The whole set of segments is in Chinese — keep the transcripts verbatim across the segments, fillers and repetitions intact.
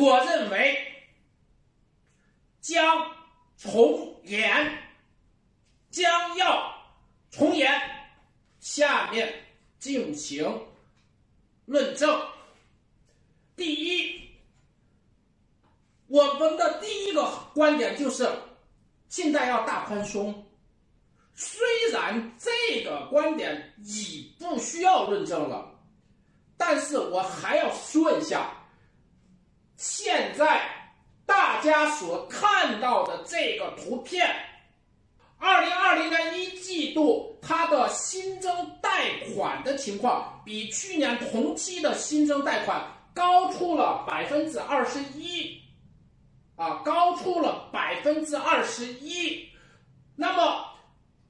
我认为将重演，将要重演。下面进行论证。第一，我们的第一个观点就是信贷要大宽松。虽然这个观点已不需要论证了，但是我还要说一下，现在大家所看到的这个图片，二零二零年一季度它的新增贷款的情况比去年同期的新增贷款高出了 百分之二十一。 啊，高出了 百分之二十一， 那么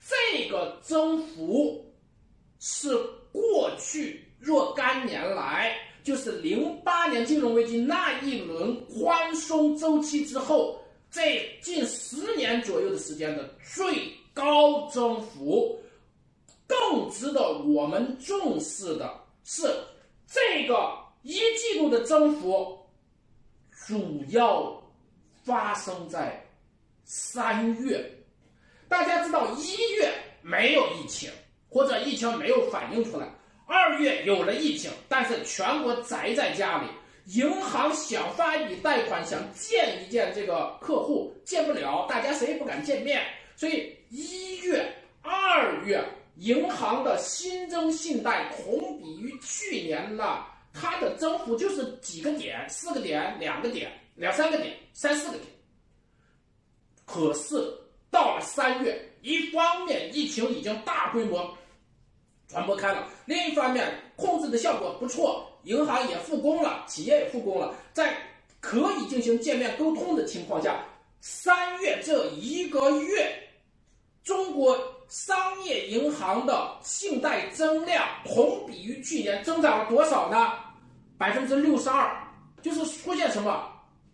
这个增幅是过去若干年来，就是零八年金融危机那一轮宽松周期之后，这近十年左右的时间的最高增幅。更值得我们重视的是，这个一季度的增幅主要发生在三月，大家知道一月没有疫情，或者疫情没有反映出来；二月有了疫情，但是全国宅在家里，银行想发一笔贷款，想见一见这个客户，见不了，大家谁也不敢见面，所以一月、二月银行的新增信贷同比于去年呢，它的增幅就是几个点，四个点，两个点。 两三个点，三四个点。可是到了三月，一方面疫情已经大规模传播开了，另一方面控制的效果不错，银行也复工了，企业也复工了，在可以进行见面沟通的情况下，三月这一个月，中国商业银行的信贷增量同比于去年增长了多少呢？百分之六十二，就是出现什么？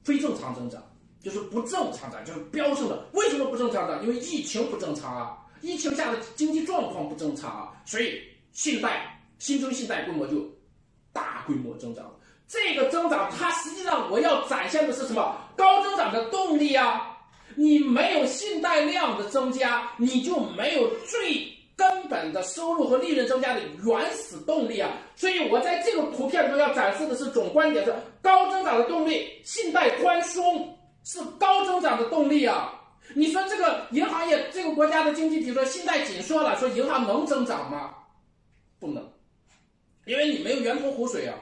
非正常增长，就是不正常的，就是飙升的。为什么不正常的？因为疫情不正常啊，疫情下的经济状况不正常啊，所以信贷新增信贷规模就大规模增长了。这个增长，它实际上我要展现的是什么？高增长的动力啊！你没有信贷量的增加，你就没有最根本的收入和利润增加的原始动力啊！所以我在这个图片中要展示的是总观点是高增长的动力，信贷宽松是高增长的动力啊！你说这个银行业这个国家的经济体说信贷紧缩了，说银行能增长吗？不能，因为你没有源头湖水啊！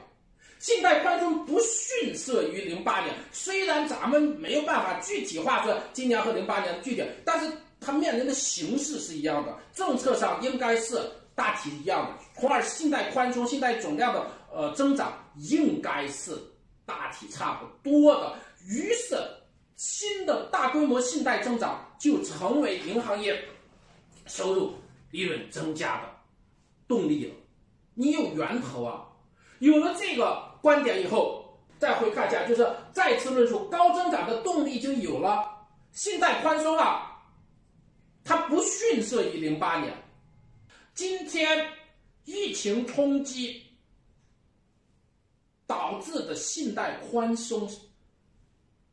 信贷宽松不逊色于零八年，虽然咱们没有办法具体化说今年和零八年的具体，但是 它面临的形势是一样的，政策上应该是大体一样的，从而信贷宽松、信贷总量的呃增长应该是大体差不多的。于是，新的大规模信贷增长就成为银行业收入、利润增加的动力了。你有源头啊！有了这个观点以后，再回看一下，就是再次论述高增长的动力已经有了，信贷宽松了。 它不逊色于零八年。今天疫情冲击导致的信贷宽松，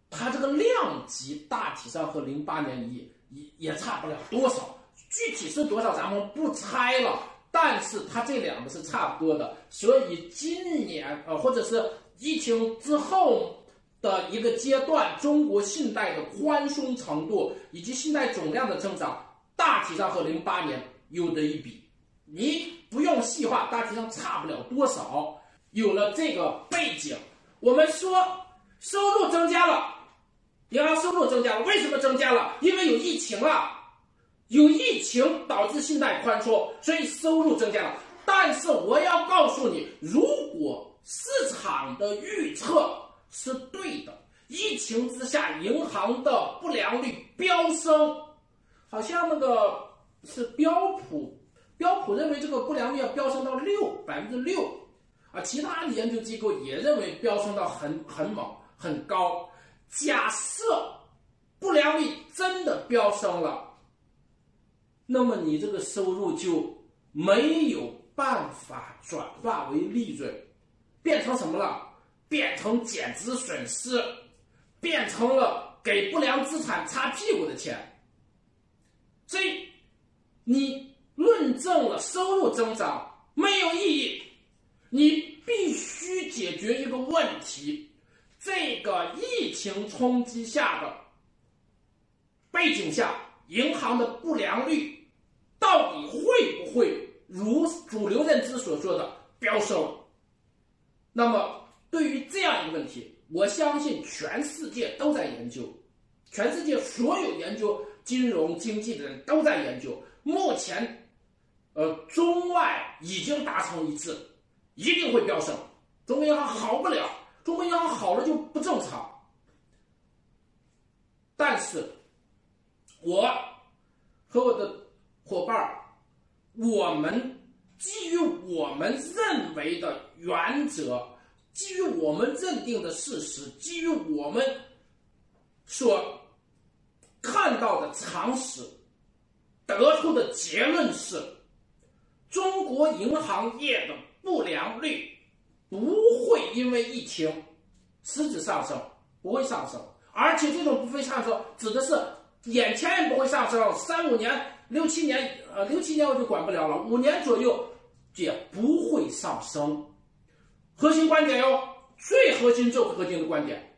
它这个量级大体上和零八年也也也差不了多少，具体是多少咱们不猜了。但是它这两个是差不多的，所以今年呃或者是疫情之后 的一个阶段，中国信贷的宽松程度以及信贷总量的增长，大体上和零八年有得一比，你不用细化，大体上差不了多少。有了这个背景，我们说收入增加了，银行收入增加了，为什么增加了？因为有疫情了，有疫情导致信贷宽松，所以收入增加了。但是我要告诉你，如果市场的预测 是对的，疫情之下，银行的不良率飙升，好像那个是标普，标普认为这个不良率要飙升到六百分之六，啊，其他的研究机构也认为飙升到很很猛很高。假设不良率真的飙升了，那么你这个收入就没有办法转化为利润，变成什么了？变成减值损失，变成了给不良资产擦屁股的钱。所以，你论证了收入增长没有意义，你必须解决一个问题：这个疫情冲击下的背景下，银行的不良率到底会不会如主流认知所说的飙升？那么，对于这样一个问题，我相信全世界都在研究，全世界所有研究金融经济的人都在研究。目前，呃，中外已经达成一致，一定会飙升。中国银行好不了，中国银行好了就不正常。但是，我和我的伙伴，我们基于我们认为的原则，基于我们认定的事实，基于我们所看到的常识，得出的结论是，中国银行业的不良率不会因为疫情实质上升，不会上升，而且这种不会上升指的是眼前也不会上升，三五年、六七年，呃，六七年我就管不了了，五年左右也不会上升。核心观点哟，最核心就是核心的观点。